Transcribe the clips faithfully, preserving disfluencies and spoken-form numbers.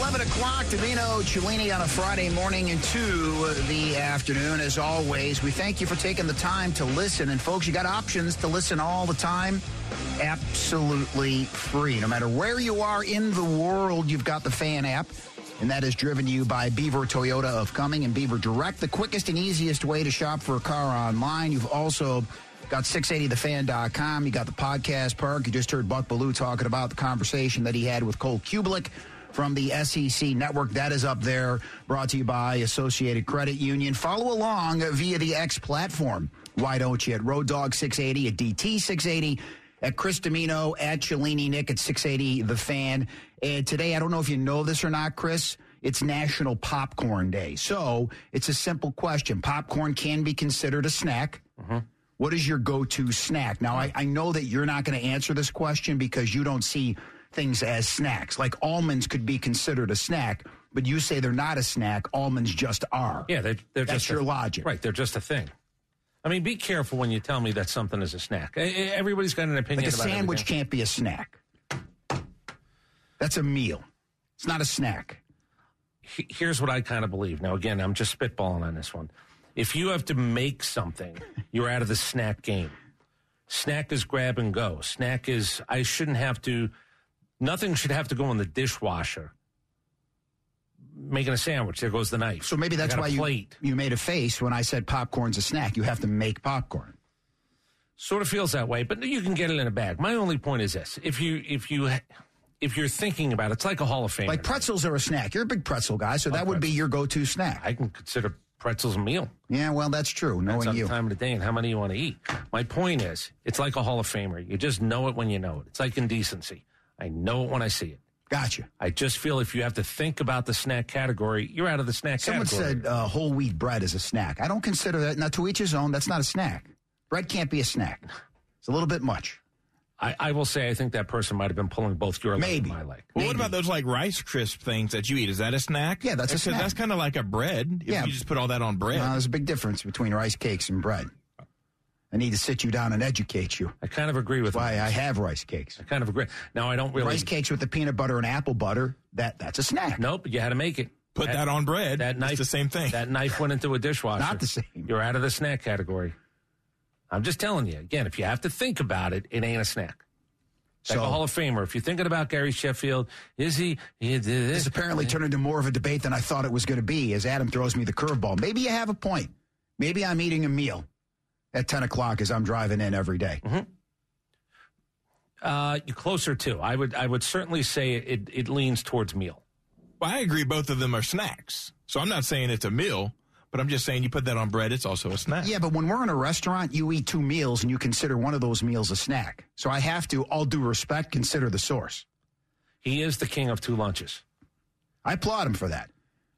eleven o'clock, Dimino, Cellini on a Friday morning into the afternoon. As always, we thank you for taking the time to listen. And folks, you got options to listen all the time. Absolutely free. No matter where you are in the world, you've got the Fan app. And that is driven to you by Beaver Toyota of Cumming and Beaver Direct, the quickest and easiest way to shop for a car online. You've also got six eighty the fan dot com. You got the podcast park. You just heard Buck Bellou talking about the conversation that he had with Cole Kublik from the S E C Network. That is up there, brought to you by Associated Credit Union. Follow along via the X platform. Why don't you? At Road Dog six eighty, at D T six eighty, at Chris Dimino, at Cellini Nick, at six eighty The Fan. And today, I don't know if you know this or not, Chris, it's National Popcorn Day. So it's a simple question. Popcorn can be considered a snack. Mm-hmm. What is your go-to snack? Now, I, I know that you're not going to answer this question because you don't see things as snacks. Like almonds could be considered a snack, but you say they're not a snack. Almonds just are. Yeah, they're, they're That's just your a, logic. Right, they're just a thing. I mean, be careful when you tell me that something is a snack. Everybody's got an opinion like about it. Like a sandwich everything. Can't be a snack. That's a meal. It's not a snack. Here's what I kind of believe. Now, again, I'm just spitballing on this one. If you have to make something, you're out of the snack game. Snack is grab and go. Snack is, I shouldn't have to... Nothing should have to go in the dishwasher. Making a sandwich, there goes the knife. So maybe that's why you, you made a face when I said popcorn's a snack. You have to make popcorn. Sort of feels that way, but you can get it in a bag. My only point is this. If, you, if, you, if you're thinking about it, it's like a Hall of Famer. Like pretzels right? are a snack. You're a big pretzel guy, so oh, that pretzel. would be your go-to snack. I can consider pretzels a meal. Yeah, well, that's true, knowing that's up you. That's the time of the day and how many you want to eat. My point is, it's like a Hall of Famer. You just know it when you know it. It's like indecency. I know it when I see it. Gotcha. I just feel if you have to think about the snack category, you're out of the snack Someone category. Someone said uh, whole wheat bread is a snack. I don't consider that. Now, to each his own, that's not a snack. Bread can't be a snack. It's a little bit much. I, I will say I think that person might have been pulling both your leg and my leg. Well, Maybe. What about those like Rice Crisp things that you eat? Is that a snack? Yeah, that's, that's a snack. That's kind of like a bread. If yeah. you just put all that on bread. No, there's a big difference between rice cakes and bread. I need to sit you down and educate you. I kind of agree with why I have rice cakes. I kind of agree. Now, I don't really... Rice cakes with the peanut butter and apple butter, that, that's a snack. Nope, you had to make it. Put that, that on bread. That knife, it's the same thing. That knife went into a dishwasher. Not the same. You're out of the snack category. I'm just telling you, again, if you have to think about it, it ain't a snack. Like so, a Hall of Famer. If you're thinking about Gary Sheffield, is he... he this apparently turned into more of a debate than I thought it was going to be as Adam throws me the curveball. Maybe you have a point. Maybe I'm eating a meal at ten o'clock as I'm driving in every day. Mm-hmm. Uh, you're closer to. I would I would certainly say it, it leans towards meal. Well, I agree both of them are snacks. So I'm not saying it's a meal, but I'm just saying you put that on bread, it's also a snack. Yeah, but when we're in a restaurant, you eat two meals and you consider one of those meals a snack. So I have to, all due respect, consider the source. He is the king of two lunches. I applaud him for that.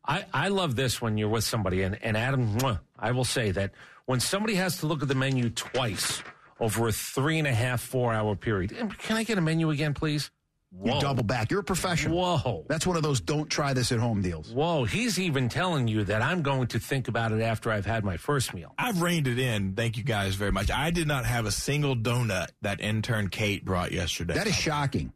I, I love this when you're with somebody, and, and Adam, I will say that when somebody has to look at the menu twice over a three and a half, four hour period, can I get a menu again, please? Whoa. You double back. You're a professional. Whoa. That's one of those don't try this at home deals. Whoa. He's even telling you that I'm going to think about it after I've had my first meal. I've reined it in. Thank you guys very much. I did not have a single donut that intern Kate brought yesterday. That is shocking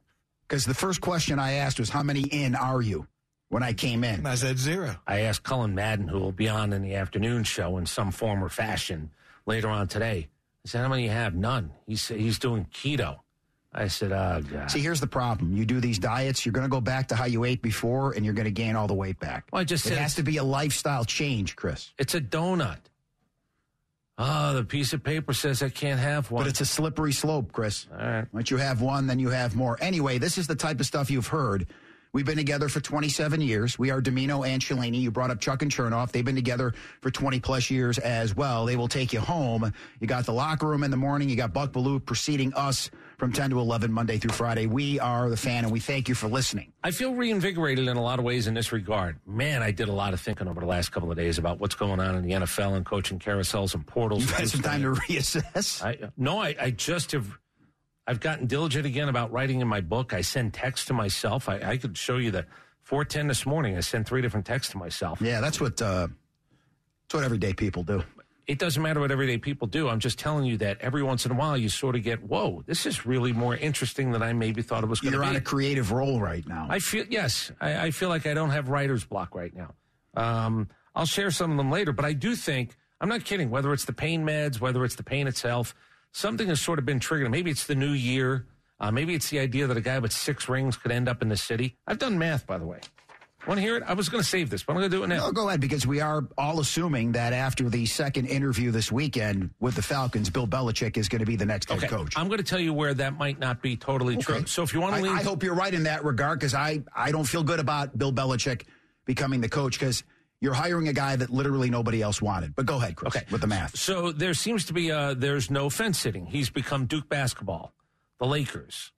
because the first question I asked was, how many in are you? When I came in, I said zero. I asked Cullen Madden, who will be on in the afternoon show in some form or fashion later on today. I said, how many you have? None. He said, he's doing keto. I said, oh, God. See, here's the problem. You do these diets, you're going to go back to how you ate before, and you're going to gain all the weight back. Well, I just it said, has to be a lifestyle change, Chris. It's a donut. Oh, the piece of paper says I can't have one. But it's a slippery slope, Chris. All right. Once you have one, then you have more. Anyway, this is the type of stuff you've heard. We've been together for twenty-seven years. We are Dimino and Cellini. You brought up Chuck and Chernoff. They've been together for twenty plus years as well. They will take you home. You got the locker room in the morning. You got Buck Ballou preceding us from ten to eleven Monday through Friday. We are the Fan, and we thank you for listening. I feel reinvigorated in a lot of ways in this regard. Man, I did a lot of thinking over the last couple of days about what's going on in the N F L and coaching carousels and portals. You had some time to reassess? I, no, I, I just have... I've gotten diligent again about writing in my book. I send texts to myself. I, I could show you that four ten this morning, I sent three different texts to myself. Yeah, that's what, uh, that's what everyday people do. It doesn't matter what everyday people do. I'm just telling you that every once in a while you sort of get, whoa, this is really more interesting than I maybe thought it was going to be. You're on a creative roll right now. I feel, yes, I, I feel like I don't have writer's block right now. Um, I'll share some of them later, but I do think, I'm not kidding, whether it's the pain meds, whether it's the pain itself, something has sort of been triggered. Maybe it's the new year. Uh, maybe it's the idea that a guy with six rings could end up in the city. I've done math, by the way. Want to hear it? I was going to save this, but I'm going to do it now. No, go ahead, because we are all assuming that after the second interview this weekend with the Falcons, Bill Belichick is going to be the next head okay. coach. I'm going to tell you where that might not be totally okay. true. So if you want to I, leave... I hope you're right in that regard, because I, I don't feel good about Bill Belichick becoming the coach, because you're hiring a guy that literally nobody else wanted. But go ahead, Chris, okay. with the math. So there seems to be, uh, there's no fence sitting. He's become Duke basketball, the Lakers,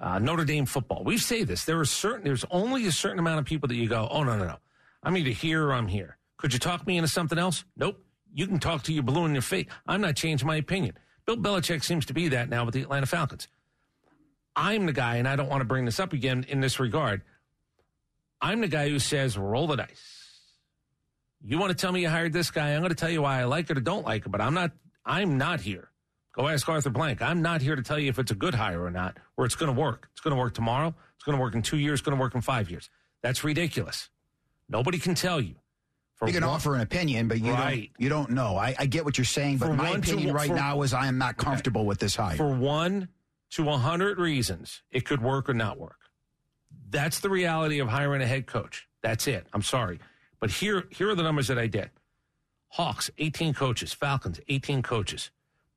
Uh, Notre Dame football. We say this. There are certain. There's only a certain amount of people that you go, oh, no, no, no. I'm either here or I'm here. Could you talk me into something else? Nope. You can talk to your balloon in your face. I'm not changing my opinion. Bill Belichick seems to be that now with the Atlanta Falcons. I'm the guy, and I don't want to bring this up again in this regard. I'm the guy who says, roll the dice. You want to tell me you hired this guy? I'm going to tell you why I like it or don't like it, but I'm not. I'm not here. Go ask Arthur Blank. I'm not here to tell you if it's a good hire or not, or it's going to work. It's going to work tomorrow. It's going to work in two years. It's going to work in five years. That's ridiculous. Nobody can tell you. For you can one, offer an opinion, but you, right. don't, you don't know. I, I get what you're saying, but for my opinion to, right for, now is I am not comfortable okay. with this hire. For one to a hundred reasons, it could work or not work. That's the reality of hiring a head coach. That's it. I'm sorry. But here, here are the numbers that I did. Hawks, eighteen coaches. Falcons, eighteen coaches.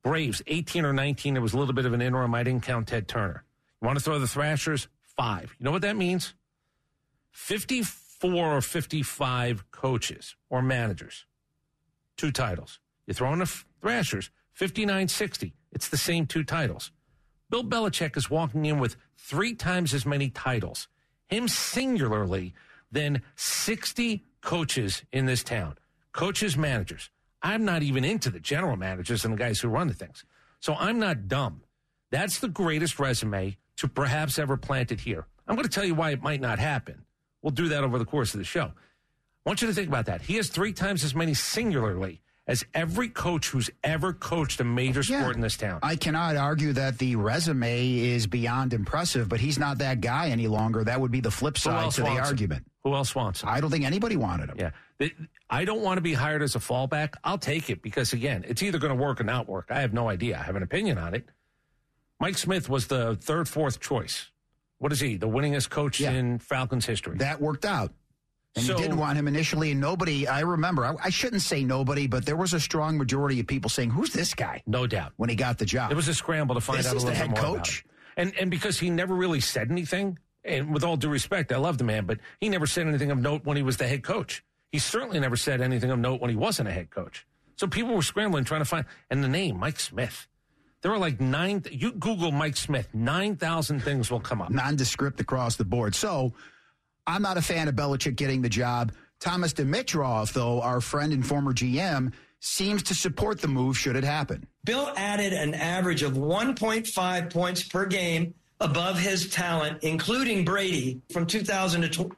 Braves, eighteen or nineteen. There was a little bit of an interim. I didn't count Ted Turner. You want to throw the Thrashers? Five. You know what that means? fifty-four or fifty-five coaches or managers. Two titles. You throw in the Thrashers, fifty-nine sixty. It's the same two titles. Bill Belichick is walking in with three times as many titles, him singularly, than sixty coaches in this town. Coaches, managers. I'm not even into the general managers and the guys who run the things. So I'm not dumb. That's the greatest resume to perhaps ever planted here. I'm going to tell you why it might not happen. We'll do that over the course of the show. I want you to think about that. He has three times as many singularly as every coach who's ever coached a major yeah, sport in this town. I cannot argue that the resume is beyond impressive, but he's not that guy any longer. That would be the flip side to the argument. Him? Who else wants him? I don't think anybody wanted him. Yeah. I don't want to be hired as a fallback. I'll take it because, again, it's either going to work or not work. I have no idea. I have an opinion on it. Mike Smith was the third, fourth choice. What is he? The winningest coach yeah. in Falcons history. That worked out. And so, you didn't want him initially, and nobody, I remember, I, I shouldn't say nobody, but there was a strong majority of people saying, who's this guy? No doubt. When he got the job. There was a scramble to find this out a little bit more. This is the head coach? And, and because he never really said anything, and with all due respect, I love the man, but he never said anything of note when he was the head coach. He certainly never said anything of note when he wasn't a head coach. So people were scrambling, trying to find, and the name, Mike Smith. There were like nine, you Google Mike Smith, nine thousand things will come up. Nondescript across the board. So, I'm not a fan of Belichick getting the job. Thomas Dimitroff, though, our friend and former G M, seems to support the move should it happen. Bill added an average of one point five points per game above his talent, including Brady, from two thousand to twenty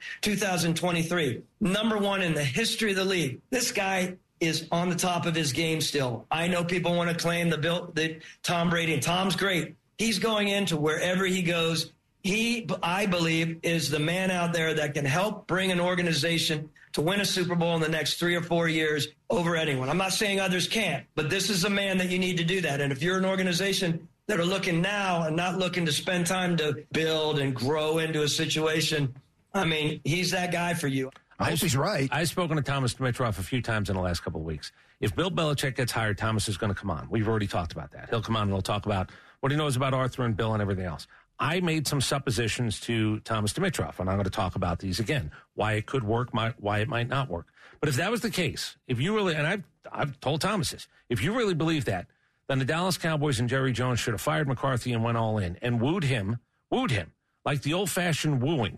twenty-three. Number one in the history of the league. This guy is on the top of his game still. I know people want to claim the Bill, the Tom Brady, and Tom's great. He's going into wherever he goes. He, I believe, is the man out there that can help bring an organization to win a Super Bowl in the next three or four years over anyone. I'm not saying others can't, but this is a man that you need to do that. And if you're an organization that are looking now and not looking to spend time to build and grow into a situation, I mean, he's that guy for you. I hope he's right. I've spoken to Thomas Dimitroff a few times in the last couple of weeks. If Bill Belichick gets hired, Thomas is going to come on. We've already talked about that. He'll come on and he'll talk about what he knows about Arthur and Bill and everything else. I made some suppositions to Thomas Dimitroff, and I'm going to talk about these again, why it could work, my, why it might not work. But if that was the case, if you really, and I've, I've told Thomas this, if you really believe that, then the Dallas Cowboys and Jerry Jones should have fired McCarthy and went all in and wooed him, wooed him, like the old-fashioned wooing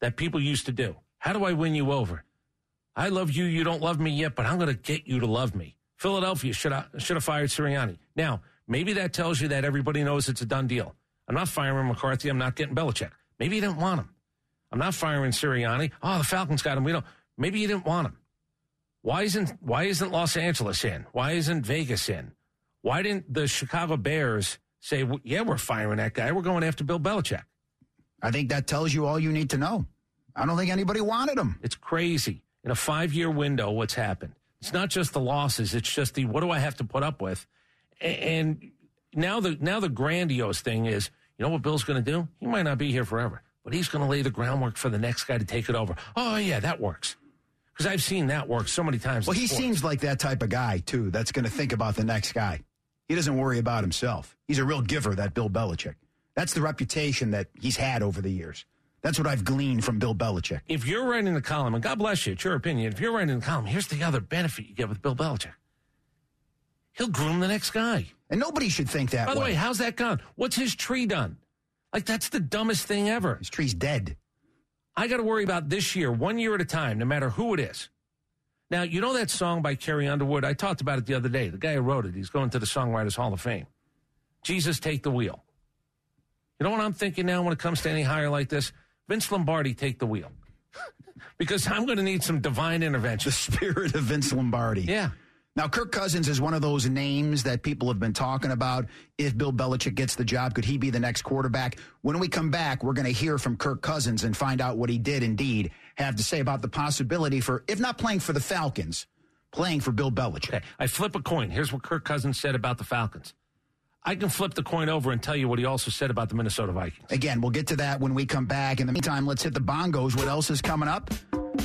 that people used to do. How do I win you over? I love you, you don't love me yet, but I'm going to get you to love me. Philadelphia should have, should have fired Sirianni. Now, maybe that tells you that everybody knows it's a done deal. I'm not firing McCarthy. I'm not getting Belichick. Maybe you didn't want him. I'm not firing Sirianni. Oh, the Falcons got him. We don't. Maybe you didn't want him. Why isn't Why isn't Los Angeles in? Why isn't Vegas in? Why didn't the Chicago Bears say, yeah, we're firing that guy. We're going after Bill Belichick. I think that tells you all you need to know. I don't think anybody wanted him. It's crazy. In a five-year window, what's happened? It's not just the losses. It's just the what do I have to put up with? And now the now the grandiose thing is, you know what Bill's going to do? He might not be here forever, but he's going to lay the groundwork for the next guy to take it over. Oh, yeah, that works. Because I've seen that work so many times. Well, he sports. seems like that type of guy, too, that's going to think about the next guy. He doesn't worry about himself. He's a real giver, that Bill Belichick. That's the reputation that he's had over the years. That's what I've gleaned from Bill Belichick. If you're writing the column, and God bless you, it's your opinion, if you're writing the column, here's the other benefit you get with Bill Belichick. He'll groom the next guy. And nobody should think that way. By the way, way, how's that gone? What's his tree done? Like, that's the dumbest thing ever. His tree's dead. I got to worry about this year, one year at a time, no matter who it is. Now, you know that song by Carrie Underwood? I talked about it the other day. The guy who wrote it, he's going to the Songwriters Hall of Fame. Jesus, take the wheel. You know what I'm thinking now when it comes to any hire like this? Vince Lombardi, take the wheel. Because I'm going to need some divine intervention. The spirit of Vince Lombardi. Yeah. Now, Kirk Cousins is one of those names that people have been talking about. If Bill Belichick gets the job, could he be the next quarterback? When we come back, we're going to hear from Kirk Cousins and find out what he did indeed have to say about the possibility for, if not playing for the Falcons, playing for Bill Belichick. Okay. I flip a coin. Here's what Kirk Cousins said about the Falcons. I can flip the coin over and tell you what he also said about the Minnesota Vikings. Again, we'll get to that when we come back. In the meantime, let's hit the bongos. What else is coming up?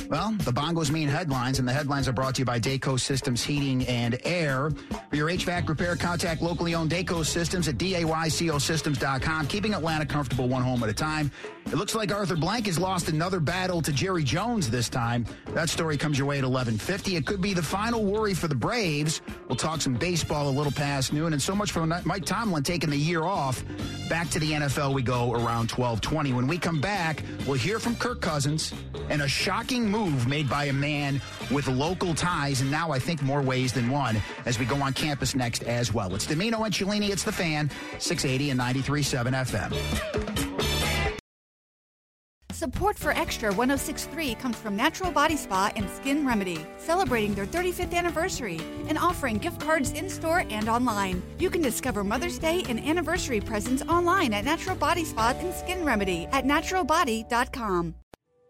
Well, the bongos mean headlines, and the headlines are brought to you by Dayco Systems Heating and Air. For your H V A C repair, contact locally owned Dayco Systems at dayco systems dot com, keeping Atlanta comfortable one home at a time. It looks like Arthur Blank has lost another battle to Jerry Jones this time. That story comes your way at eleven fifty. It could be the final worry for the Braves. We'll talk some baseball a little past noon, and so much for Mike Tomlin taking the year off. Back to the N F L we go around twelve twenty. When we come back, we'll hear from Kirk Cousins and a shocking move made by a man with local ties, and now I think more ways than one, as we go on campus next as well. It's Dimino and Cellini. It's The Fan, six eighty and ninety-three point seven F M. Support for Extra one oh six point three comes from Natural Body Spa and Skin Remedy, celebrating their thirty-fifth anniversary and offering gift cards in-store and online. You can discover Mother's Day and anniversary presents online at Natural Body Spa and Skin Remedy at natural body dot com.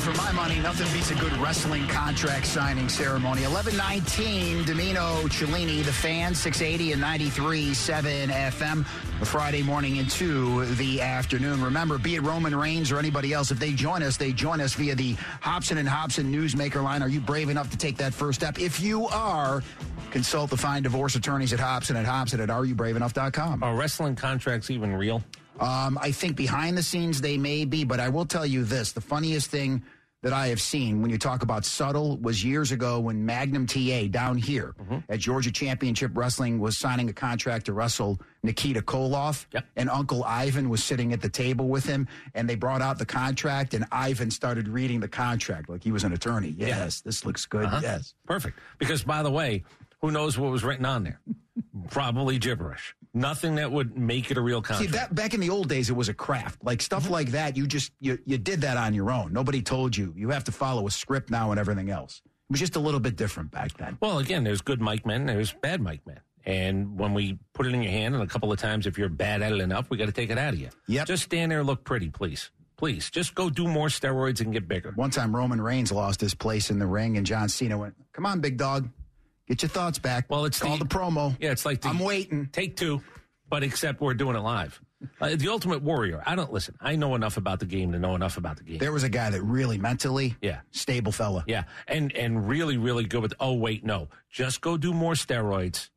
For my money, nothing beats a good wrestling contract signing ceremony. eleven nineteen, Dimino, Cellini, The Fan, six eighty and ninety-three point seven F M. A Friday morning into the afternoon. Remember, be it Roman Reigns or anybody else, if they join us, they join us via the Hobson and Hobson Newsmaker line. Are you brave enough to take that first step? If you are, consult the fine divorce attorneys at Hobson and Hobson at are you brave enough dot com. Are wrestling contracts even real? Um, I think behind the scenes they may be, but I will tell you this. The funniest thing that I have seen when you talk about subtle was years ago when Magnum T A down here mm-hmm. at Georgia Championship Wrestling was signing a contract to wrestle Nikita Koloff, yep. and Uncle Ivan was sitting at the table with him, and they brought out the contract, and Ivan started reading the contract like he was an attorney. Yes, yes. This looks good. Uh-huh. Yes. Perfect. Because, by the way, who knows what was written on there? Probably gibberish. Nothing that would make it a real contract. See, that back in the old days, it was a craft. Like stuff mm-hmm. like that, you just you you did that on your own. Nobody told you. You have to follow a script now and everything else. It was just a little bit different back then. Well, again, there's good mic men, there's bad mic men, and when we put it in your hand, and a couple of times, if you're bad at it enough, we got to take it out of you. Yep. Just stand there, and look pretty, please. Please, just go do more steroids and get bigger. One time, Roman Reigns lost his place in the ring, and John Cena went, "Come on, big dog. Get your thoughts back." Well, it's called the, the promo. Yeah, it's like the, I'm waiting. Take two, but except we're doing it live. Uh, the Ultimate Warrior. I don't listen. I know enough about the game to know enough about the game. There was a guy that really mentally, yeah, stable fella, yeah, and and really really good with. Oh wait, no, just go do more steroids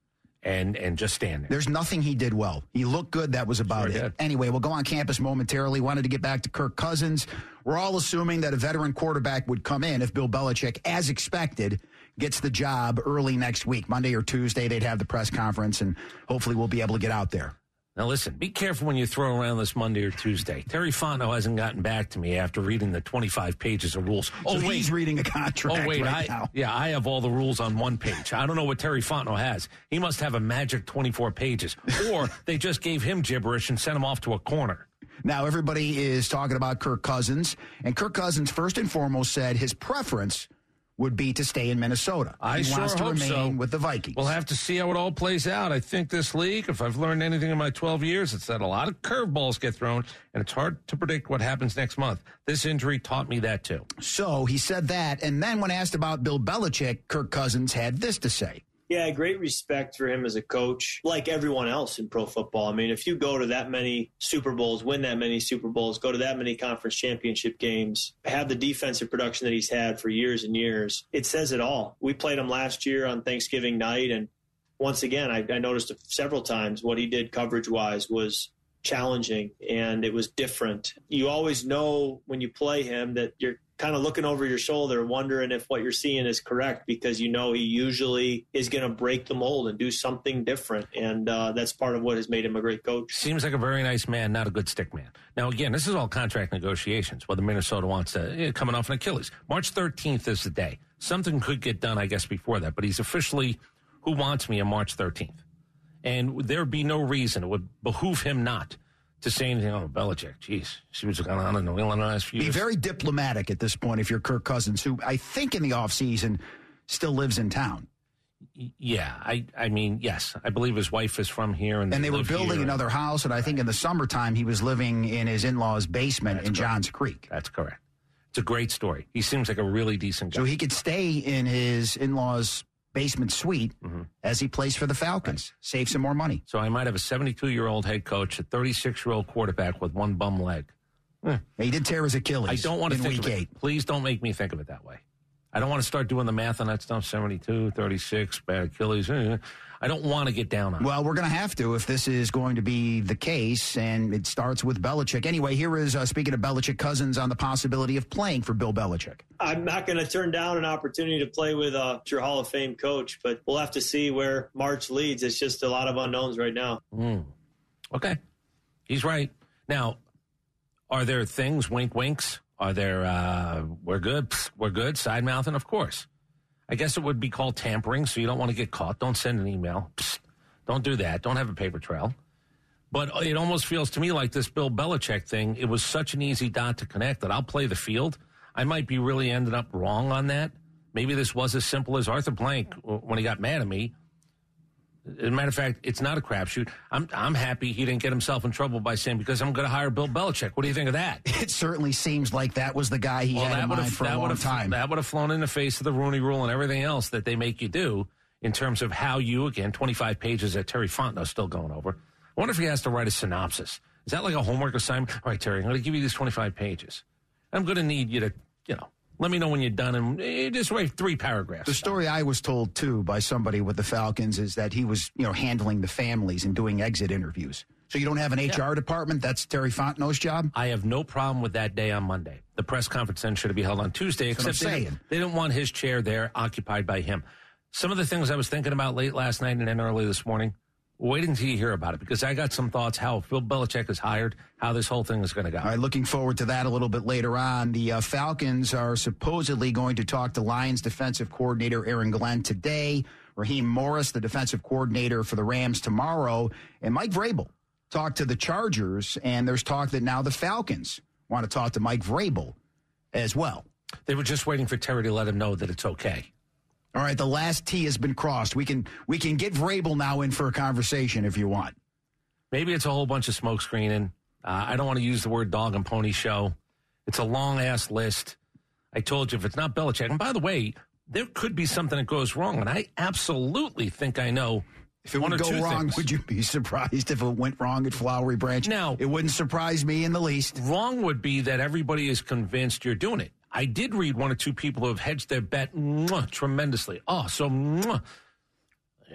and and just stand there. There's nothing he did well. He looked good. That was about sure it. Did. Anyway, we'll go on campus momentarily. Wanted to get back to Kirk Cousins. We're all assuming that a veteran quarterback would come in if Bill Belichick, as expected, gets the job early next week. Monday or Tuesday, they'd have the press conference, and hopefully we'll be able to get out there. Now, listen, be careful when you throw around this Monday or Tuesday. Terry Fontenot hasn't gotten back to me after reading the twenty-five pages of rules. Oh, so wait. He's reading a contract oh, wait, right I, now. Yeah, I have all the rules on one page. I don't know what Terry Fontenot has. He must have a magic twenty-four pages. Or they just gave him gibberish and sent him off to a corner. Now, everybody is talking about Kirk Cousins. And Kirk Cousins, first and foremost, said his preference would be to stay in Minnesota. I he sure wants to hope remain so. With the Vikings. We'll have to see how it all plays out. I think this league, if I've learned anything in my twelve years, it's that a lot of curveballs get thrown, and it's hard to predict what happens next month. This injury taught me that, too. So he said that, and then when asked about Bill Belichick, Kirk Cousins had this to say. Yeah, great respect for him as a coach, like everyone else in pro football. I mean, if you go to that many Super Bowls, win that many Super Bowls, go to that many conference championship games, have the defensive production that he's had for years and years, it says it all. We played him last year on Thanksgiving night, and once again, I, I noticed several times what he did coverage-wise was challenging, and it was different. You always know when you play him that you're kind of looking over your shoulder, wondering if what you're seeing is correct, because you know he usually is going to break the mold and do something different, and uh, that's part of what has made him a great coach. Seems like a very nice man, not a good stick man. Now, again, this is all contract negotiations, whether Minnesota wants to, you know, coming off an Achilles. March thirteenth is the day. Something could get done, I guess, before that, but he's officially who wants me on March thirteenth. And there'd be no reason. It would behoove him not to say anything. Oh, Belichick, geez, she was going on in New England the last few years. Be very diplomatic at this point if you're Kirk Cousins, who I think in the offseason still lives in town. Yeah, I, I mean, yes, I believe his wife is from here. And, and they, they were building another house, and I think in the summertime he was living in his in-laws' basement in Johns Creek. That's correct. It's a great story. He seems like a really decent guy. So he could stay in his in-laws' basement suite mm-hmm. as he plays for the Falcons. Right. Save some more money. So I might have a seventy-two-year-old head coach, a thirty-six-year-old quarterback with one bum leg. Eh. He did tear his Achilles. I don't want to think of it. Please don't make me think of it that way. I don't want to start doing the math on that stuff. seventy-two, thirty-six, bad Achilles. Eh. I don't want to get down on it. Well, we're going to have to if this is going to be the case, and it starts with Belichick. Anyway, here is, uh, speaking of Belichick, Cousins on the possibility of playing for Bill Belichick. I'm not going to turn down an opportunity to play with uh, your Hall of Fame coach, but we'll have to see where March leads. It's just a lot of unknowns right now. Mm. Okay. He's right. Now, are there things, wink, winks? Are there, uh, we're good, psst, we're good, side mouthing? Of course. I guess it would be called tampering, so you don't want to get caught. Don't send an email. Psst, don't do that. Don't have a paper trail. But it almost feels to me like this Bill Belichick thing, it was such an easy dot to connect that I'll play the field. I might be really ended up wrong on that. Maybe this was as simple as Arthur Blank when he got mad at me. As a matter of fact, it's not a crapshoot. I'm I'm happy he didn't get himself in trouble by saying, because I'm going to hire Bill Belichick. What do you think of that? It certainly seems like that was the guy he well, had in mind for a long time. That would have flown in the face of the Rooney Rule and everything else that they make you do in terms of how you, again, twenty-five pages that Terry Fontenot's still going over. I wonder if he has to write a synopsis. Is that like a homework assignment? All right, Terry, I'm going to give you these twenty-five pages. I'm going to need you to, you know, let me know when you're done, and just write three paragraphs. The story I was told, too, by somebody with the Falcons is that he was, you know, handling the families and doing exit interviews. So you don't have an yeah. H R department? That's Terry Fontenot's job? I have no problem with that day on Monday. The press conference then should have been held on Tuesday, except they didn't, they didn't want his chair there occupied by him. Some of the things I was thinking about late last night and then early this morning, wait until you hear about it, because I got some thoughts how Bill Belichick is hired, how this whole thing is going to go. All right, looking forward to that a little bit later on. The uh, Falcons are supposedly going to talk to Lions defensive coordinator Aaron Glenn today, Raheem Morris, the defensive coordinator for the Rams, tomorrow, and Mike Vrabel talked to the Chargers, and there's talk that now the Falcons want to talk to Mike Vrabel as well. They were just waiting for Terry to let him know that it's okay. All right, the last T has been crossed. We can we can get Vrabel now in for a conversation if you want. Maybe it's a whole bunch of smoke screening. Uh, I don't want to use the word dog and pony show. It's a long-ass list. I told you, if it's not Belichick, and by the way, there could be something that goes wrong, and I absolutely think I know. If it would go wrong, things. Would you be surprised if it went wrong at Flowery Branch? No. It wouldn't surprise me in the least. Wrong would be that everybody is convinced you're doing it. I did read one or two people who have hedged their bet mwah, tremendously. Oh, so mwah.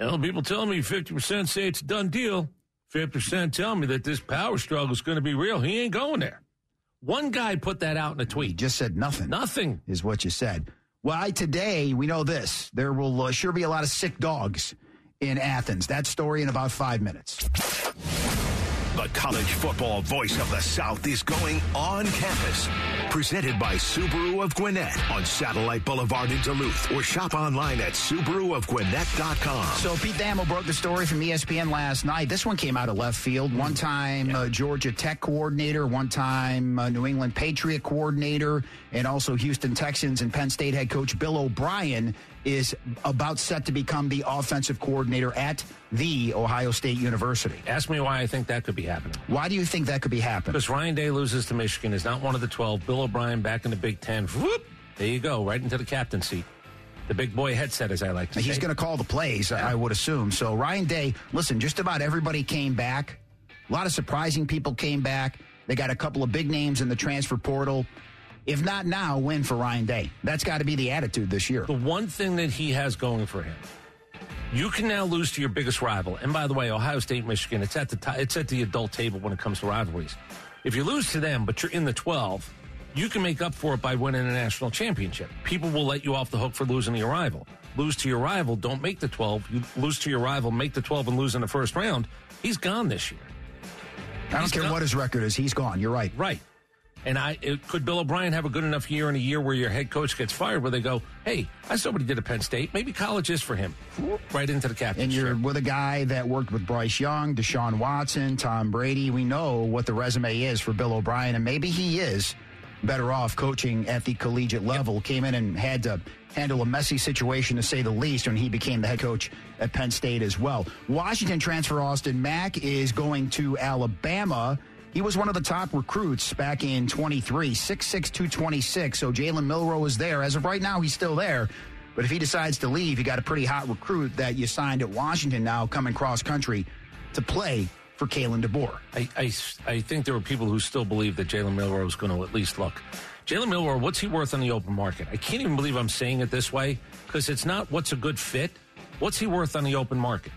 You know, people tell me fifty percent say it's a done deal. fifty percent tell me that this power struggle is going to be real. He ain't going there. One guy put that out in a tweet. You just said nothing. Nothing. Is what you said. Well, I, today, we know this. There will uh, sure be a lot of sick dogs in Athens. That story in about five minutes. The college football voice of the South is going on campus. Presented by Subaru of Gwinnett on Satellite Boulevard in Duluth or shop online at Subaru of Gwinnett dot com. So Pete Thamel broke the story from E S P N last night. This one came out of left field. One time uh, Georgia Tech coordinator, one time uh, New England Patriot coordinator, and also Houston Texans and Penn State head coach Bill O'Brien is about set to become the offensive coordinator at the Ohio State University. Ask me why I think that could be happening. Why do you think that could be happening? Because Ryan Day loses to Michigan, is not one of the twelve. Bill O'Brien back in the Big Ten. Whoop, there you go, right into the captain seat. The big boy headset, as I like to He's say. He's going to call the plays, yeah. I would assume. So Ryan Day, listen, just about everybody came back. A lot of surprising people came back. They got a couple of big names in the transfer portal. If not now, win for Ryan Day. That's got to be the attitude this year. The one thing that he has going for him, you can now lose to your biggest rival. And by the way, Ohio State, Michigan, it's at the t- it's at the adult table when it comes to rivalries. If you lose to them, but you're in the twelve, you can make up for it by winning a national championship. People will let you off the hook for losing to your rival. Lose to your rival, don't make the twelve. You lose to your rival, make the twelve, and lose in the first round. He's gone this year. I don't care what his record is. He's gone. You're right. Right. And I it, could Bill O'Brien have a good enough year in a year where your head coach gets fired, where they go, hey, I saw what he did at Penn State. Maybe college is for him. Right into the captainship. And you're with a guy that worked with Bryce Young, Deshaun Watson, Tom Brady. We know what the resume is for Bill O'Brien, and maybe he is better off coaching at the collegiate level. Yep. Came in and had to handle a messy situation, to say the least, when he became the head coach at Penn State as well. Washington transfer Austin Mack is going to Alabama. He was one of the top recruits back in twenty-three, six six, two twenty-six. So Jalen Milroe is there. As of right now, he's still there. But if he decides to leave, you got a pretty hot recruit that you signed at Washington now coming cross-country to play for Kalen DeBoer. I, I, I think there were people who still believe that Jalen Milroe is going to at least look. Jalen Milroe, what's he worth on the open market? I can't even believe I'm saying it this way because it's not what's a good fit. What's he worth on the open market?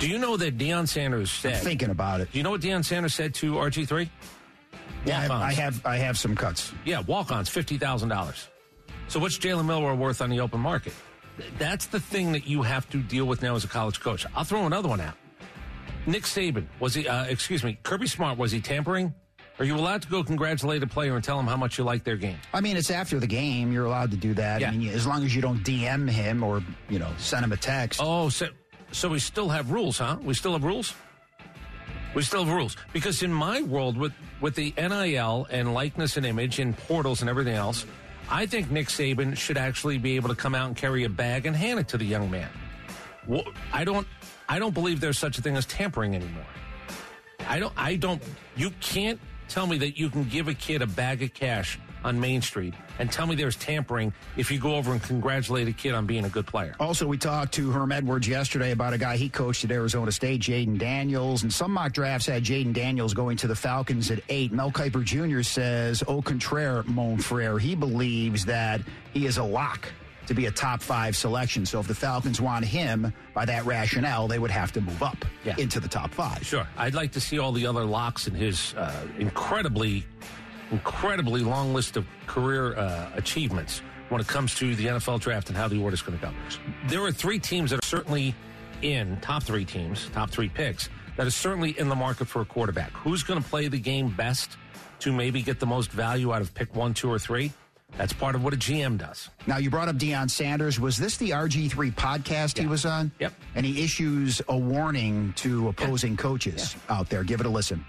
Do you know that Deion Sanders said... I'm thinking about it. Do you know what Deion Sanders said to R G three? Yeah, walk-ons. I have I have some cuts. Yeah, walk-ons, fifty thousand dollars. So what's Jalen Milroe worth on the open market? That's the thing that you have to deal with now as a college coach. I'll throw another one out. Nick Saban, was he... Uh, excuse me, Kirby Smart, was he tampering? Are you allowed to go congratulate a player and tell him how much you like their game? I mean, it's after the game. You're allowed to do that. Yeah. I mean, as long as you don't D M him or, you know, send him a text. Oh, so... So we still have rules, huh? We still have rules? We still have rules. Because in my world, with, with the N I L and likeness and image and portals and everything else, I think Nick Saban should actually be able to come out and carry a bag and hand it to the young man. Well, I don't I don't believe there's such a thing as tampering anymore. I don't. I don't. You can't tell me that you can give a kid a bag of cash on Main Street and tell me there's tampering if you go over and congratulate a kid on being a good player. Also, we talked to Herm Edwards yesterday about a guy he coached at Arizona State, Jaden Daniels, and some mock drafts had Jaden Daniels going to the Falcons at eight. Mel Kiper Junior says, au contraire, mon frere. He believes that he is a lock to be a top five selection. So if the Falcons want him, by that rationale, they would have to move up yeah. into the top five. Sure. I'd like to see all the other locks in his uh, incredibly... incredibly long list of career uh, achievements when it comes to the N F L draft and how the order is going to go. There are three teams that are certainly in, top three teams, top three picks, that are certainly in the market for a quarterback. Who's going to play the game best to maybe get the most value out of pick one, two, or three? That's part of what a G M does. Now, you brought up Deion Sanders. Was this the R G three podcast yeah. he was on? Yep. And he issues a warning to opposing yeah. coaches yeah. out there. Give it a listen.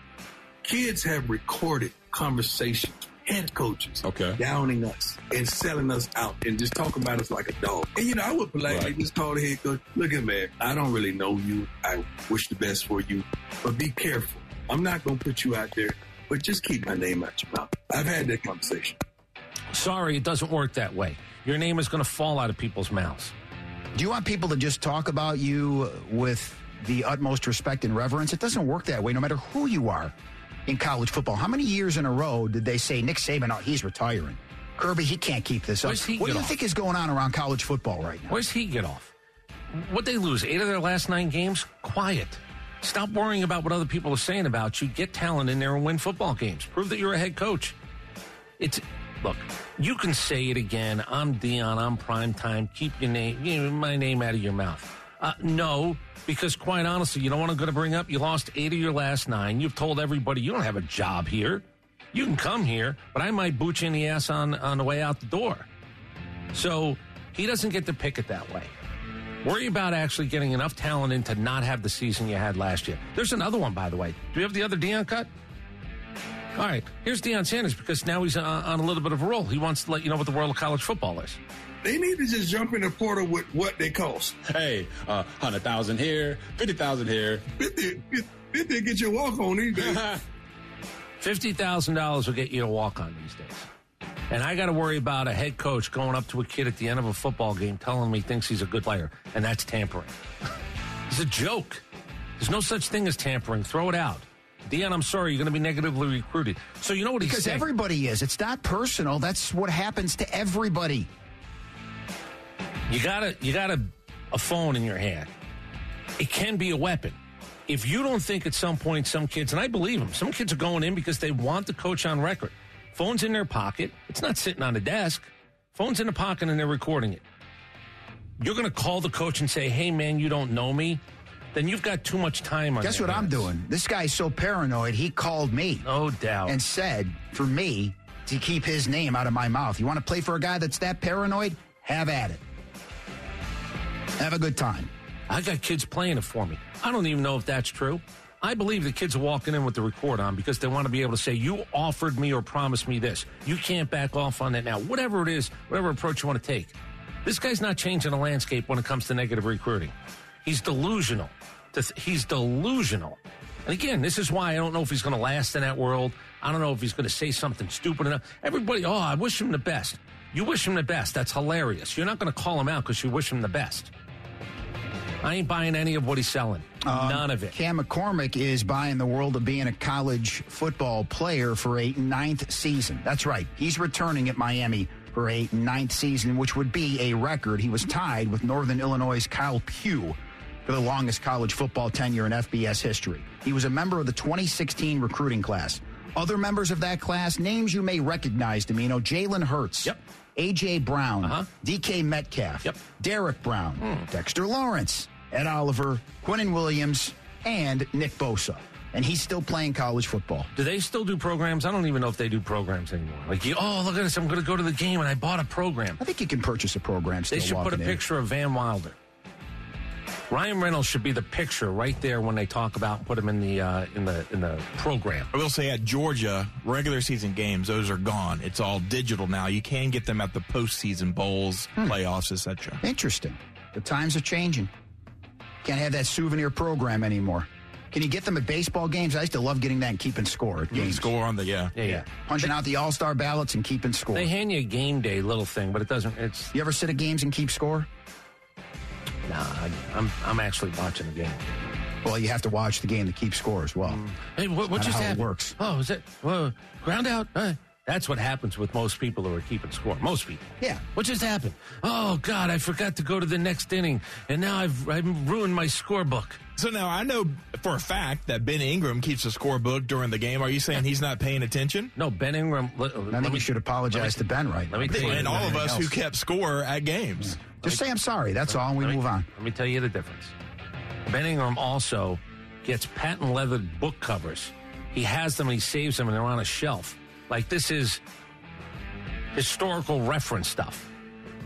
Kids have recorded conversations and coaches okay. downing us and selling us out and just talking about us like a dog. And, you know, I would politely right. just call the head coach, look at man, I don't really know you. I wish the best for you, but be careful. I'm not going to put you out there, but just keep my name out your mouth. I've had that conversation. Sorry, it doesn't work that way. Your name is going to fall out of people's mouths. Do you want people to just talk about you with the utmost respect and reverence? It doesn't work that way, no matter who you are. In college football, how many years in a row did they say, Nick Saban, oh, he's retiring. Kirby, he can't keep this up. What do you off? think is going on around college football right now? Where's he get off? what they lose, eight of their last nine games, quiet. Stop worrying about what other people are saying about you. Get talent in there and win football games. Prove that you're a head coach. It's look, you can say it again. I'm Dion. I'm primetime. Keep your name, you know, my name out of your mouth. Uh, no, because quite honestly, you know what I'm going to bring up? You lost eight of your last nine. You've told everybody you don't have a job here. You can come here, but I might boot you in the ass on, on the way out the door. So he doesn't get to pick it that way. Worry about actually getting enough talent in to not have the season you had last year. There's another one, by the way. Do we have the other Deion cut? All right, here's Deion Sanders, because now he's on a little bit of a roll. He wants to let you know what the world of college football is. They need to just jump in the portal with what they cost. Hey, uh, one hundred thousand dollars here, fifty thousand dollars here. fifty, fifty, fifty get your walk-on these days. fifty thousand dollars will get you to walk-on these days. And I got to worry about a head coach going up to a kid at the end of a football game telling him he thinks he's a good player, and that's tampering. It's a joke. There's no such thing as tampering. Throw it out. Dion, I'm sorry, you're going to be negatively recruited. So you know what he's because saying? Because everybody is. It's not personal. That's what happens to everybody. You got a, you got a, a phone in your hand. It can be a weapon. If you don't think at some point some kids, and I believe them, some kids are going in because they want the coach on record. Phone's in their pocket. It's not sitting on a desk. Phone's in the pocket and they're recording it. You're going to call the coach and say, hey, man, you don't know me. Then you've got too much time on your hands. Guess what I'm doing? This guy's so paranoid, he called me. No doubt. And said, for me, to keep his name out of my mouth. You want to play for a guy that's that paranoid? Have at it. Have a good time. I got kids playing it for me. I don't even know if that's true. I believe the kids are walking in with the record on because they want to be able to say, you offered me or promised me this. You can't back off on that now. Whatever it is, whatever approach you want to take. This guy's not changing the landscape when it comes to negative recruiting. He's delusional. He's delusional. And again, this is why I don't know if he's going to last in that world. I don't know if he's going to say something stupid enough. Everybody, oh, I wish him the best. You wish him the best. That's hilarious. You're not going to call him out because you wish him the best. I ain't buying any of what he's selling. Um, None of it. Cam McCormick is buying the world of being a college football player for a ninth season. That's right. He's returning at Miami for a ninth season, which would be a record. He was tied with Northern Illinois' Kyle Pugh for the longest college football tenure in F B S history. He was a member of the twenty sixteen recruiting class. Other members of that class, names you may recognize, Dimino, Jalen Hurts, yep. A J. Brown, uh-huh. D K. Metcalf, yep. Derek Brown, mm. Dexter Lawrence, Ed Oliver, Quinnen Williams, and Nick Bosa. And he's still playing college football. Do they still do programs? I don't even know if they do programs anymore. Like, oh, look at this, I'm going to go to the game, and I bought a program. I think you can purchase a program still. They should put a in. picture of Van Wilder. Ryan Reynolds should be the picture right there when they talk about put him in the uh, in the in the program. I will say at Georgia, regular season games, those are gone. It's all digital now. You can get them at the postseason bowls, hmm. playoffs, et cetera. Interesting. The times are changing. Can't have that souvenir program anymore. Can you get them at baseball games? I used to love getting that and keeping score at games. Score on the yeah, yeah, yeah. yeah. Punching they, out the all-star ballots and keeping score. They hand you a game day little thing, but it doesn't. It's you ever sit at games and keep score? Nah, I, I'm I'm actually watching the game. Well, you have to watch the game to keep score as well. Mm. Hey, what, what just how happened? It works. Oh, is it? Well, ground out. Uh, that's what happens with most people who are keeping score. Most people. Yeah. What just happened? Oh God, I forgot to go to the next inning, and now I've I've ruined my scorebook. So now I know for a fact that Ben Ingram keeps a scorebook during the game. Are you saying he's not paying attention? No, Ben Ingram. Let, let I think we should apologize me, to Ben, right? Let me tell you. And all of us else. who kept score at games. Yeah. Just say I'm sorry. That's all, and we me, move on. Let me tell you the difference. Ben Ingram also gets patent leather book covers. He has them and he saves them, and they're on a shelf. Like, this is historical reference stuff.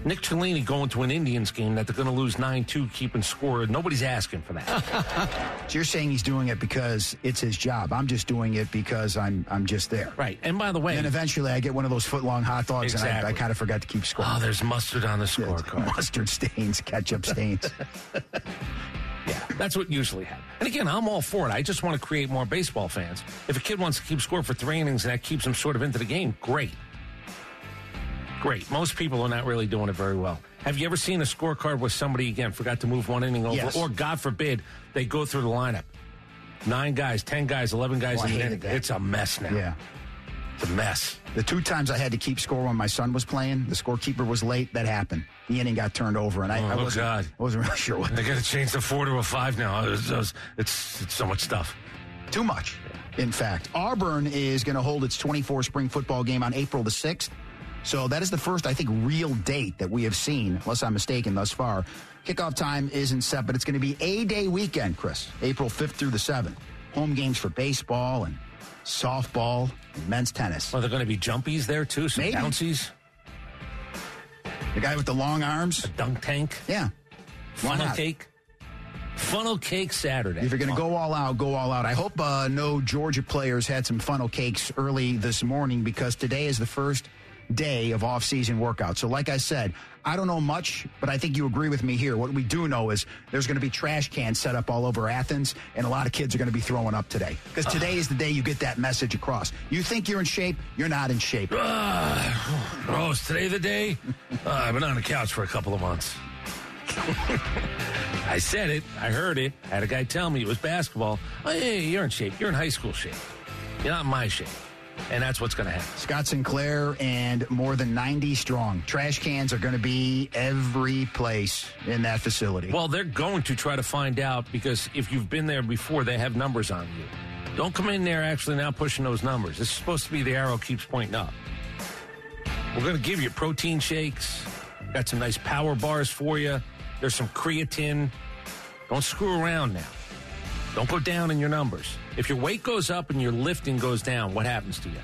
Nick Cellini going to an Indians game that they're going to lose nine two, keeping score. Nobody's asking for that. So you're saying he's doing it because it's his job. I'm just doing it because I'm I'm just there. Right. And by the way. And then eventually I get one of those foot-long hot dogs, exactly. and I, I kind of forgot to keep score. Oh, there's mustard on the scorecard. Yeah, mustard stains, ketchup stains. Yeah, that's what usually happens. And again, I'm all for it. I just want to create more baseball fans. If a kid wants to keep score for three innings and that keeps them sort of into the game, great. Great. Most people are not really doing it very well. Have you ever seen a scorecard where somebody, again, forgot to move one inning over? Yes. Or, God forbid, they go through the lineup. Nine guys, ten guys, eleven guys. Oh, in the inning. It's a mess now. Yeah. It's a mess. The two times I had to keep score when my son was playing, the scorekeeper was late. That happened. The inning got turned over, and I, oh, I, wasn't, God. I wasn't really sure what. They got to change the four to a five now. It's, it's, it's so much stuff. Too much, in fact. Auburn is going to hold its twenty-fourth spring football game on April the sixth. So that is the first, I think, real date that we have seen, unless I'm mistaken thus far. Kickoff time isn't set, but it's going to be A-Day weekend, Chris, April fifth through the seventh. Home games for baseball and softball and men's tennis. Are there going to be jumpies there, too? Some Maybe. Bouncies? The guy with the long arms? A dunk tank? Yeah. Funnel cake? Funnel cake Saturday. If you're going to go all out, go all out. I hope uh, no Georgia players had some funnel cakes early this morning, because today is the first day of off-season workout. So like I said, I don't know much, but I think you agree with me here. What we do know is there's going to be trash cans set up all over Athens, and a lot of kids are going to be throwing up today, because today uh, is the day you get that message across. You think you're in shape, you're not in shape. Uh, oh, is today the day? uh, I've been on the couch for a couple of months. I said it. I heard it. I had a guy tell me it was basketball. Oh, yeah, you're in shape. You're in high school shape. You're not in my shape. And that's what's going to happen. Scott Sinclair and more than ninety strong. Trash cans are going to be every place in that facility. Well, they're going to try to find out, because if you've been there before, they have numbers on you. Don't come in there actually now pushing those numbers. This is supposed to be the arrow keeps pointing up. We're going to give you protein shakes. We've got some nice power bars for you. There's some creatine. Don't screw around now. Don't go down in your numbers. If your weight goes up and your lifting goes down, what happens to you?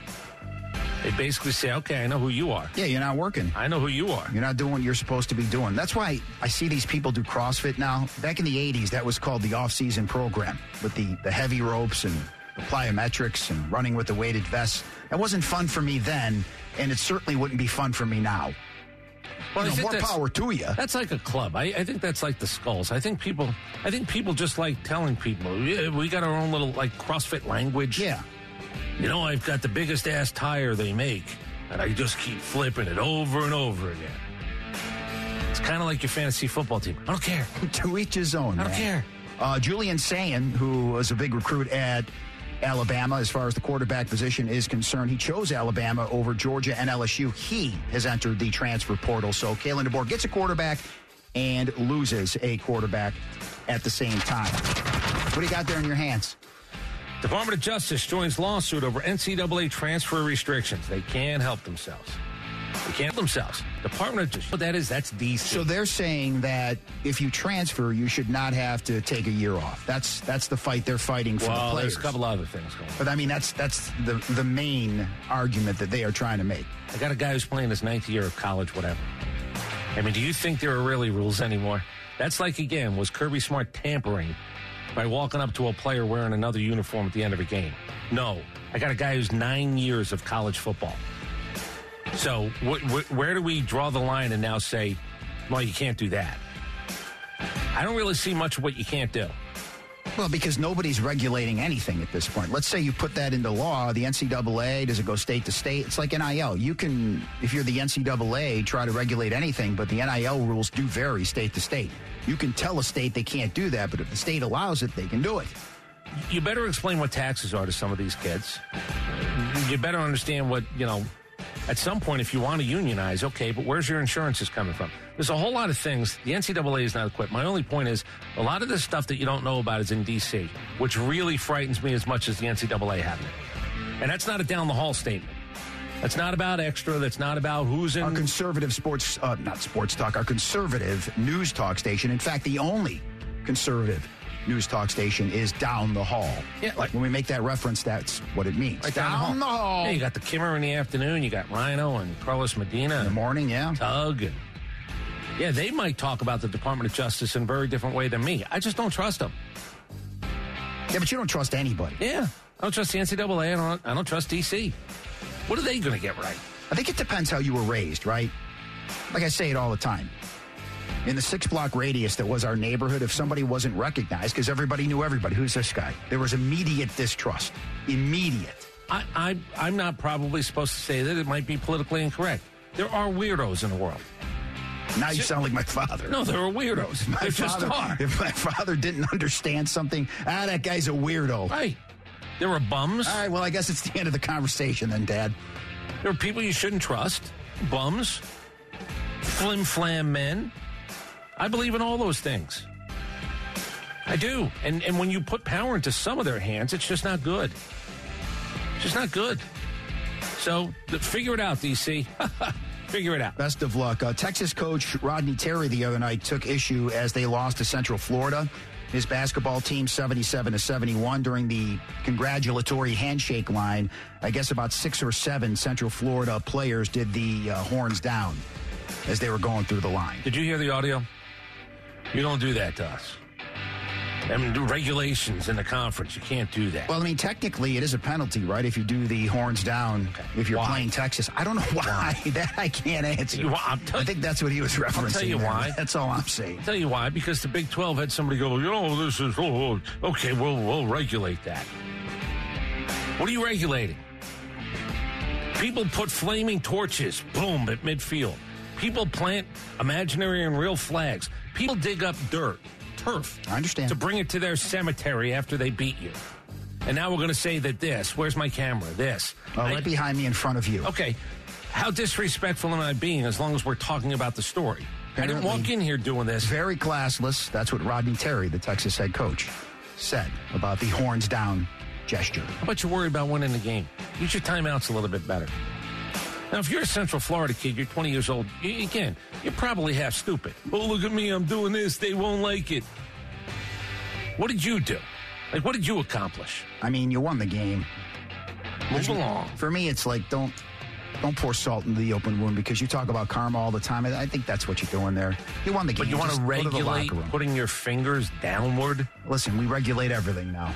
They basically say, okay, I know who you are. Yeah, you're not working. I know who you are. You're not doing what you're supposed to be doing. That's why I see these people do CrossFit now. Back in the eighties, that was called the off-season program, with the, the heavy ropes and the plyometrics and running with the weighted vests. That wasn't fun for me then, and it certainly wouldn't be fun for me now. Well, you know, more power to you. That's like a club. I, I think that's like the Skulls. I think people I think people just like telling people, we, we got our own little, like, CrossFit language. Yeah. You know, I've got the biggest ass tire they make, and I just keep flipping it over and over again. It's kind of like your fantasy football team. I don't care. To each his own, I don't man. care. Uh, Julian Sayin, who was a big recruit at Alabama, as far as the quarterback position is concerned, he chose Alabama over Georgia and L S U. He has entered the transfer portal. So Kalen DeBoer gets a quarterback and loses a quarterback at the same time. What do you got there in your hands? Department of Justice joins lawsuit over N C double A transfer restrictions. They can't help themselves. They can't help themselves. Department of Justice. What that is, that's D C. So they're saying that if you transfer, you should not have to take a year off. That's that's the fight they're fighting for well, the players. There's a couple other things going on. But, I mean, that's that's the, the main argument that they are trying to make. I got a guy who's playing his ninth year of college, whatever. I mean, do you think there are really rules anymore? That's like, again, was Kirby Smart tampering by walking up to a player wearing another uniform at the end of a game? No. I got a guy who's nine years of college football. So wh- wh- where do we draw the line and now say, well, you can't do that? I don't really see much of what you can't do. Well, because nobody's regulating anything at this point. Let's say you put that into law, the N C double A, does it go state to state? It's like N I L. You can, if you're the N C double A, try to regulate anything, but the N I L rules do vary state to state. You can tell a state they can't do that, but if the state allows it, they can do it. You better explain what taxes are to some of these kids. You better understand what, you know, at some point, if you want to unionize, okay, but where's your insurances coming from? There's a whole lot of things. The N C double A is not equipped. My only point is a lot of the stuff that you don't know about is in D C, which really frightens me as much as the N C double A having it. And that's not a down-the-hall statement. That's not about extra. That's not about who's in. Our conservative sports, uh, not sports talk, our conservative news talk station. In fact, the only conservative news talk station is down the hall. Yeah, like when we make that reference, that's what it means. Like down, down the hall. The hall. Yeah, you got the Kimmer in the afternoon. You got Rhino and Carlos Medina in the morning. Yeah, Tug. And, yeah, they might talk about the Department of Justice in a very different way than me. I just don't trust them. Yeah, but you don't trust anybody. Yeah, I don't trust the N C double A. I don't. I don't trust D C. What are they going to get right? I think it depends how you were raised, right? Like I say it all the time. In the six-block radius that was our neighborhood, if somebody wasn't recognized, because everybody knew everybody, who's this guy? There was immediate distrust. Immediate. I, I, I'm not probably supposed to say that. It might be politically incorrect. There are weirdos in the world. Now you sound like my father. No, there are weirdos. My they father, just are. If my father didn't understand something, ah, that guy's a weirdo. Right. There were bums. All right, well, I guess it's the end of the conversation then, Dad. There were people you shouldn't trust. Bums. Flim-flam men. I believe in all those things. I do. And and when you put power into some of their hands, it's just not good. It's just not good. So figure it out, D C Figure it out. Best of luck. Uh, Texas coach Rodney Terry the other night took issue as they lost to Central Florida. His basketball team seventy-seven to seventy-one during the congratulatory handshake line. I guess about six or seven Central Florida players did the uh, horns down as they were going through the line. Did you hear the audio? You don't do that to us. I mean, the regulations in the conference, you can't do that. Well, I mean, technically, it is a penalty, right, if you do the horns down, okay. If you're why? Playing Texas. I don't know why. why. That I can't answer. You, I'm t- I think that's what he was referencing. I'll tell you there. Why. That's all I'm saying. I'll tell you why, because the Big twelve had somebody go, you know, this is, oh, okay, we'll, we'll regulate that. What are you regulating? People put flaming torches, boom, at midfield. People plant imaginary and real flags. People dig up dirt. Turf, I understand. To bring it to their cemetery after they beat you. And now we're going to say that this. Where's my camera? This. Oh, I, right behind me in front of you. Okay. How disrespectful am I being as long as we're talking about the story? Apparently, I didn't walk in here doing this. Very classless. That's what Rodney Terry, the Texas head coach, said about the horns down gesture. How about you worry about winning the game? Use your timeouts a little bit better. Now, if you're a Central Florida kid, you're twenty years old, you, again, you're probably half stupid. Oh, look at me, I'm doing this, they won't like it. What did you do? Like, what did you accomplish? I mean, you won the game. Move along. For me, it's like, don't don't pour salt into the open wound, because you talk about karma all the time. I think that's what you're doing there. You won the game. But you want to regulate putting your fingers downward? Listen, we regulate everything now.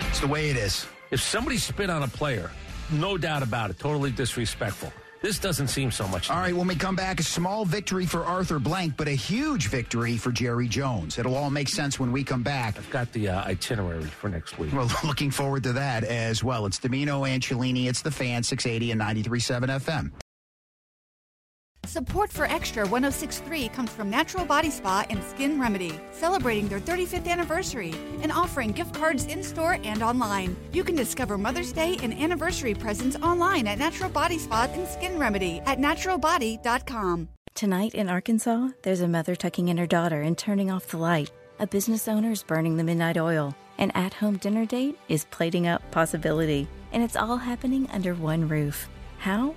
It's the way it is. If somebody spit on a player... No doubt about it. Totally disrespectful. This doesn't seem so much. All right, when we come back, a small victory for Arthur Blank, but a huge victory for Jerry Jones. It'll all make sense when we come back. I've got the uh, itinerary for next week. Well, looking forward to that as well. It's Dimino and Cellini. It's The Fan, six eighty and ninety-three point seven F M. Support for Extra one oh six point three comes from Natural Body Spa and Skin Remedy, celebrating their thirty-fifth anniversary and offering gift cards in-store and online. You can discover Mother's Day and anniversary presents online at Natural Body Spa and Skin Remedy at natural body dot com. Tonight in Arkansas, there's a mother tucking in her daughter and turning off the light. A business owner is burning the midnight oil. An at-home dinner date is plating up possibility. And it's all happening under one roof. How?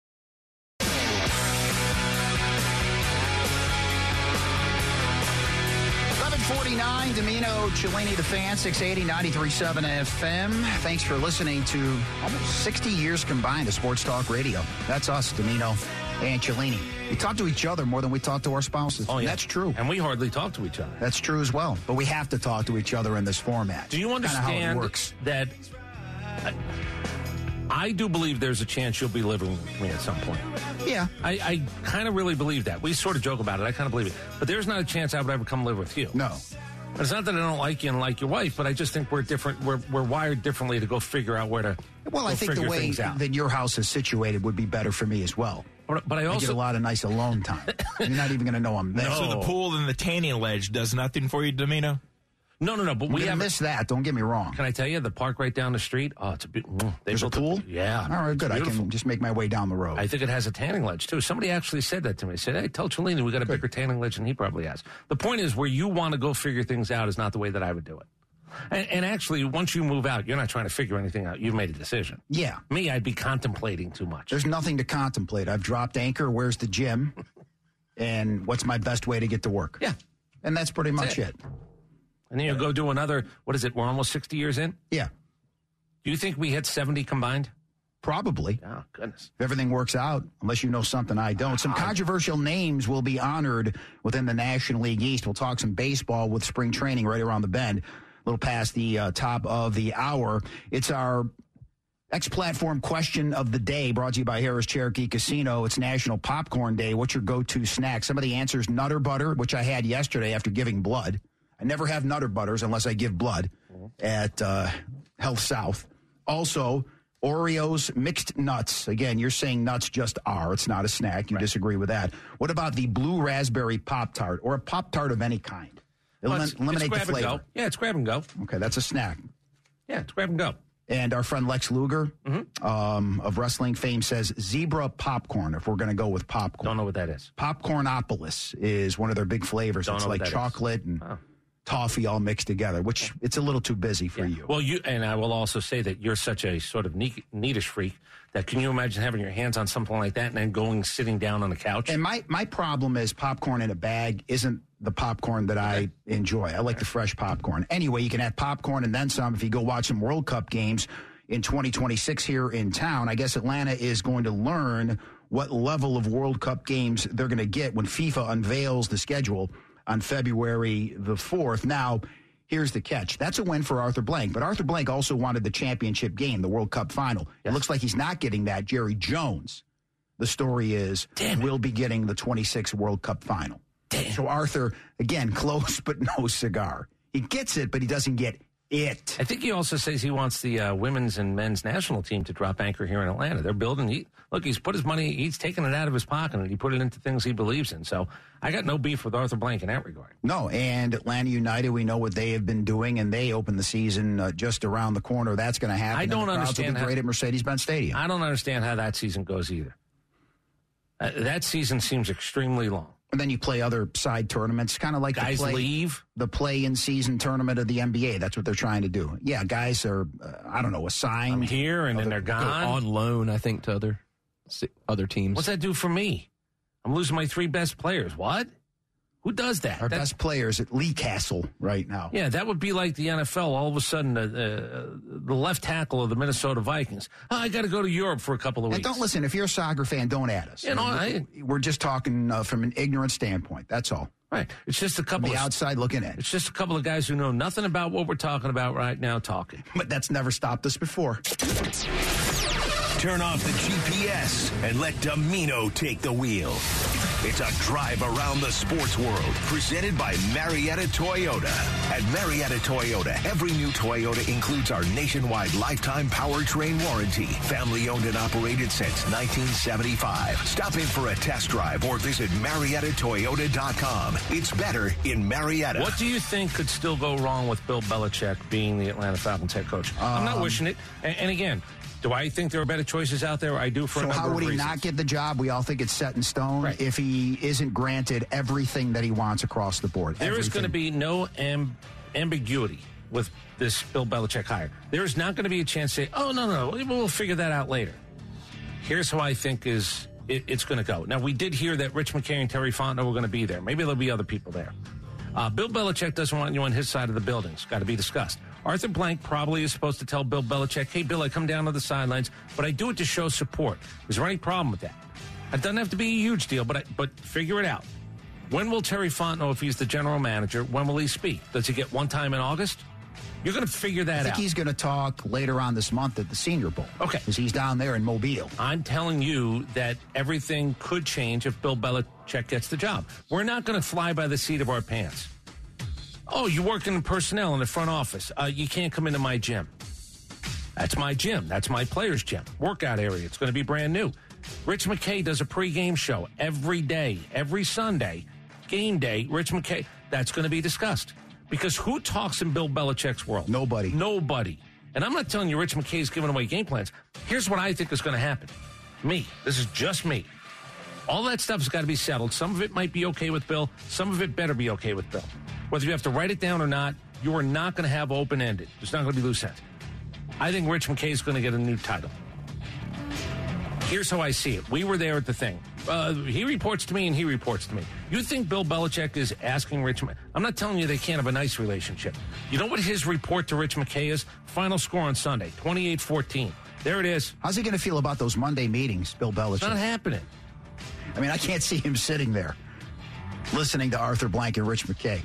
forty-nine, Dimino, Cellini, The Fan, six eighty, ninety-three point seven F M. Thanks for listening to almost sixty years combined of sports talk radio. That's us, Dimino and Cellini. We talk to each other more than we talk to our spouses. Oh, yeah. That's true. And we hardly talk to each other. That's true as well. But we have to talk to each other in this format. Do you understand kind of how it works? That I, I do believe there's a chance you'll be living with me at some point. Yeah. I, I kind of really believe that. We sort of joke about it. I kind of believe it. But there's not a chance I would ever come live with you. No. And it's not that I don't like you and like your wife, but I just think we're different. We're we're wired differently to go figure out where to Well, I think the way that your house is situated would be better for me as well. But, but I also I get a lot of nice alone time. You're not even going to know I'm there. No. So the pool and the tanning ledge does nothing for you, Dimino? No, no, no. But we missed that. Don't get me wrong. Can I tell you the park right down the street? Oh, it's a bit. Be- There's a pool. A, yeah. All right, good. Beautiful. I can just make my way down the road. I think it has a tanning ledge too. Somebody actually said that to me. They said, "Hey, tell Cellini we got a good. bigger tanning ledge than he probably has." The point is, where you want to go figure things out is not the way that I would do it. And, and actually, once you move out, you're not trying to figure anything out. You've made a decision. Yeah. Me, I'd be contemplating too much. There's nothing to contemplate. I've dropped anchor. Where's the gym? And what's my best way to get to work? Yeah. And that's pretty that's much it. it. And then you'll go do another, what is it, we're almost sixty years in? Yeah. Do you think we hit seventy combined? Probably. Oh, goodness. If everything works out, unless you know something I don't. Some controversial names will be honored within the National League East. We'll talk some baseball with spring training right around the bend, a little past the uh, top of the hour. It's our X-Platform question of the day, brought to you by Harris Cherokee Casino. It's National Popcorn Day. What's your go-to snack? Some of the answers, Nutter Butter, which I had yesterday after giving blood. I never have Nutter Butters unless I give blood at uh, Health South. Also, Oreos, mixed nuts. Again, you're saying nuts just are. It's not a snack. You right. disagree with that. What about the blue raspberry Pop-Tart or a Pop-Tart of any kind? Well, Elim- it's, eliminate it's the flavor. Go. Yeah, it's grab and go. Okay, that's a snack. Yeah, it's grab and go. And our friend Lex Luger mm-hmm. um, of wrestling fame says zebra popcorn, if we're going to go with popcorn. Don't know what that is. Popcornopolis is one of their big flavors. Don't it's like chocolate is. and oh. toffee all mixed together, which it's a little too busy for yeah. you. Well, you and I will also say that you're such a sort of neat, neatish freak that can you imagine having your hands on something like that and then going, sitting down on the couch? And my, my problem is popcorn in a bag isn't the popcorn that I enjoy. I like the fresh popcorn. Anyway, you can have popcorn and then some if you go watch some World Cup games in twenty twenty-six here in town. I guess Atlanta is going to learn what level of World Cup games they're going to get when FIFA unveils the schedule on February the fourth. Now, here's the catch. That's a win for Arthur Blank, but Arthur Blank also wanted the championship game, the World Cup final. Yes. It looks like he's not getting that. Jerry Jones, the story is, will be getting the twenty-six World Cup final. Damn. So Arthur, again, close but no cigar. He gets it, but he doesn't get it. I think he also says he wants the uh, women's and men's national team to drop anchor here in Atlanta. They're building. He, look, he's put his money, he's taken it out of his pocket, and he put it into things he believes in. So I got no beef with Arthur Blank in that regard. No, and Atlanta United, we know what they have been doing, and they open the season uh, just around the corner. That's going to happen. I don't and the understand. How, great at Mercedes-Benz Stadium. I don't understand how that season goes either. Uh, that season seems extremely long. And then you play other side tournaments, kind of like guys the play, leave the play-in season tournament of the N B A. That's what they're trying to do. Yeah, guys are, uh, I don't know, assigned I'm here and other, then they're gone on loan. I think to other other teams. What's that do for me? I'm losing my three best players. What? Who does that? Our That's, best players at Lee Castle right now. Yeah, that would be like the N F L. All of a sudden, uh, uh, the left tackle of the Minnesota Vikings. Oh, I got to go to Europe for a couple of weeks. And don't listen. If you're a soccer fan, don't add us. You know, I, we're just talking uh, from an ignorant standpoint. That's all. Right. It's just a couple from the of, outside looking in. It's just a couple of guys who know nothing about what we're talking about right now talking. But that's never stopped us before. Turn off the G P S and let Dimino take the wheel. It's a drive around the sports world presented by Marietta Toyota. At Marietta Toyota, every new Toyota includes our nationwide lifetime powertrain warranty. Family owned and operated since nineteen seventy-five. Stop in for a test drive or visit Marietta Toyota dot com. It's better in Marietta. What do you think could still go wrong with Bill Belichick being the Atlanta Falcons head coach? Um, I'm not wishing it. And, and again, do I think there are better choices out there? I do for so a number of reasons. So how would he not get the job? We all think it's set in stone right. if he isn't granted everything that he wants across the board. There everything. is going to be no amb- ambiguity with this Bill Belichick hire. There is not going to be a chance to say, oh, no, no, no, we'll figure that out later. Here's how I think is it, it's going to go. Now, we did hear that Rich McKay and Terry Fontenot were going to be there. Maybe there'll be other people there. Uh, Bill Belichick doesn't want you on his side of the building. It's got to be discussed. Arthur Blank probably is supposed to tell Bill Belichick, hey, Bill, I come down to the sidelines, but I do it to show support. Is there any problem with that? It doesn't have to be a huge deal, but I, but figure it out. When will Terry Fontenot, if he's the general manager, when will he speak? Does he get one time in August? You're going to figure that out. I think out. he's going to talk later on this month at the Senior Bowl. Okay. Because he's down there in Mobile. I'm telling you that everything could change if Bill Belichick gets the job. We're not going to fly by the seat of our pants. Oh, you work in personnel in the front office. Uh, you can't come into my gym. That's my gym. That's my player's gym. Workout area. It's going to be brand new. Rich McKay does a pregame show every day, every Sunday. Game day, Rich McKay. That's going to be discussed. Because who talks in Bill Belichick's world? Nobody. Nobody. And I'm not telling you Rich McKay's giving away game plans. Here's what I think is going to happen. Me. This is just me. All that stuff's got to be settled. Some of it might be okay with Bill. Some of it better be okay with Bill. Whether you have to write it down or not, you are not going to have open-ended. There's not going to be loose ends. I think Rich McKay's going to get a new title. Here's how I see it. We were there at the thing. Uh, he reports to me and he reports to me. You think Bill Belichick is asking Rich McKay? I'm not telling you they can't have a nice relationship. You know what his report to Rich McKay is? Final score on Sunday, twenty-eight fourteen. There it is. How's he going to feel about those Monday meetings, Bill Belichick? It's not happening. I mean, I can't see him sitting there listening to Arthur Blank and Rich McKay.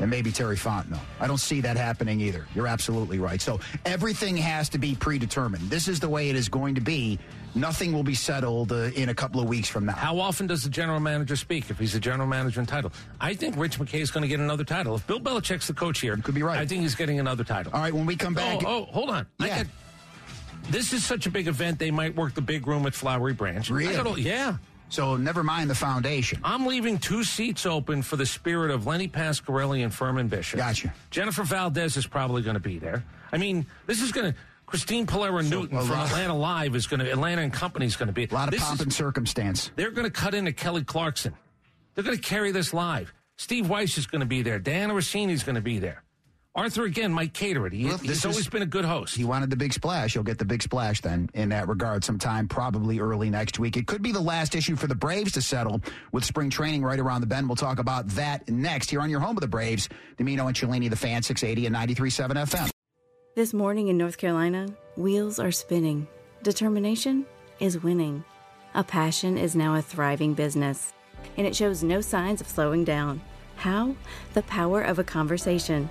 and maybe Terry Fontenot. I don't see that happening either. You're absolutely right. So everything has to be predetermined. This is the way it is going to be. Nothing will be settled uh, in a couple of weeks from now. How often does the general manager speak if he's the general manager in title? I think Rich McKay is going to get another title. If Bill Belichick's the coach here, you could be right. I think he's getting another title. All right, when we come back. Oh, oh hold on. Yeah. I got, this is such a big event, they might work the big room at Flowery Branch. Really? I got, yeah. So never mind the foundation. I'm leaving two seats open for the spirit of Lenny Pasquarelli and Furman Bishop. Gotcha. Jennifer Valdez is probably going to be there. I mean, this is going to... Christine Palera-Newton so, from Atlanta Live is going to... Atlanta and Company is going to be... A lot of pomp and circumstance. They're going to cut into Kelly Clarkson. They're going to carry this live. Steve Weiss is going to be there. Diana Rossini is going to be there. Arthur, again, might cater it. He, well, he's always is, been a good host. He wanted the big splash. He'll get the big splash then in that regard sometime, probably early next week. It could be the last issue for the Braves to settle with spring training right around the bend. We'll talk about that next here on your home of the Braves. Dimino and Cellini, the Fan, six eighty and ninety-three point seven F M. This morning in North Carolina, wheels are spinning. Determination is winning. A passion is now a thriving business, and it shows no signs of slowing down. How? The power of a conversation.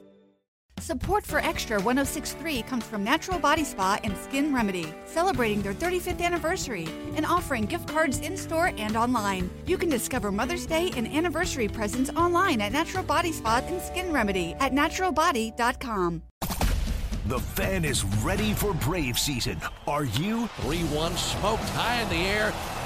Support for Extra one oh six point three comes from Natural Body Spa and Skin Remedy, celebrating their thirty-fifth anniversary and offering gift cards in-store and online. You can discover Mother's Day and anniversary presents online at Natural Body Spa and Skin Remedy at natural body dot com. The Fan is ready for Brave season. Are you? three one smoked high in the air,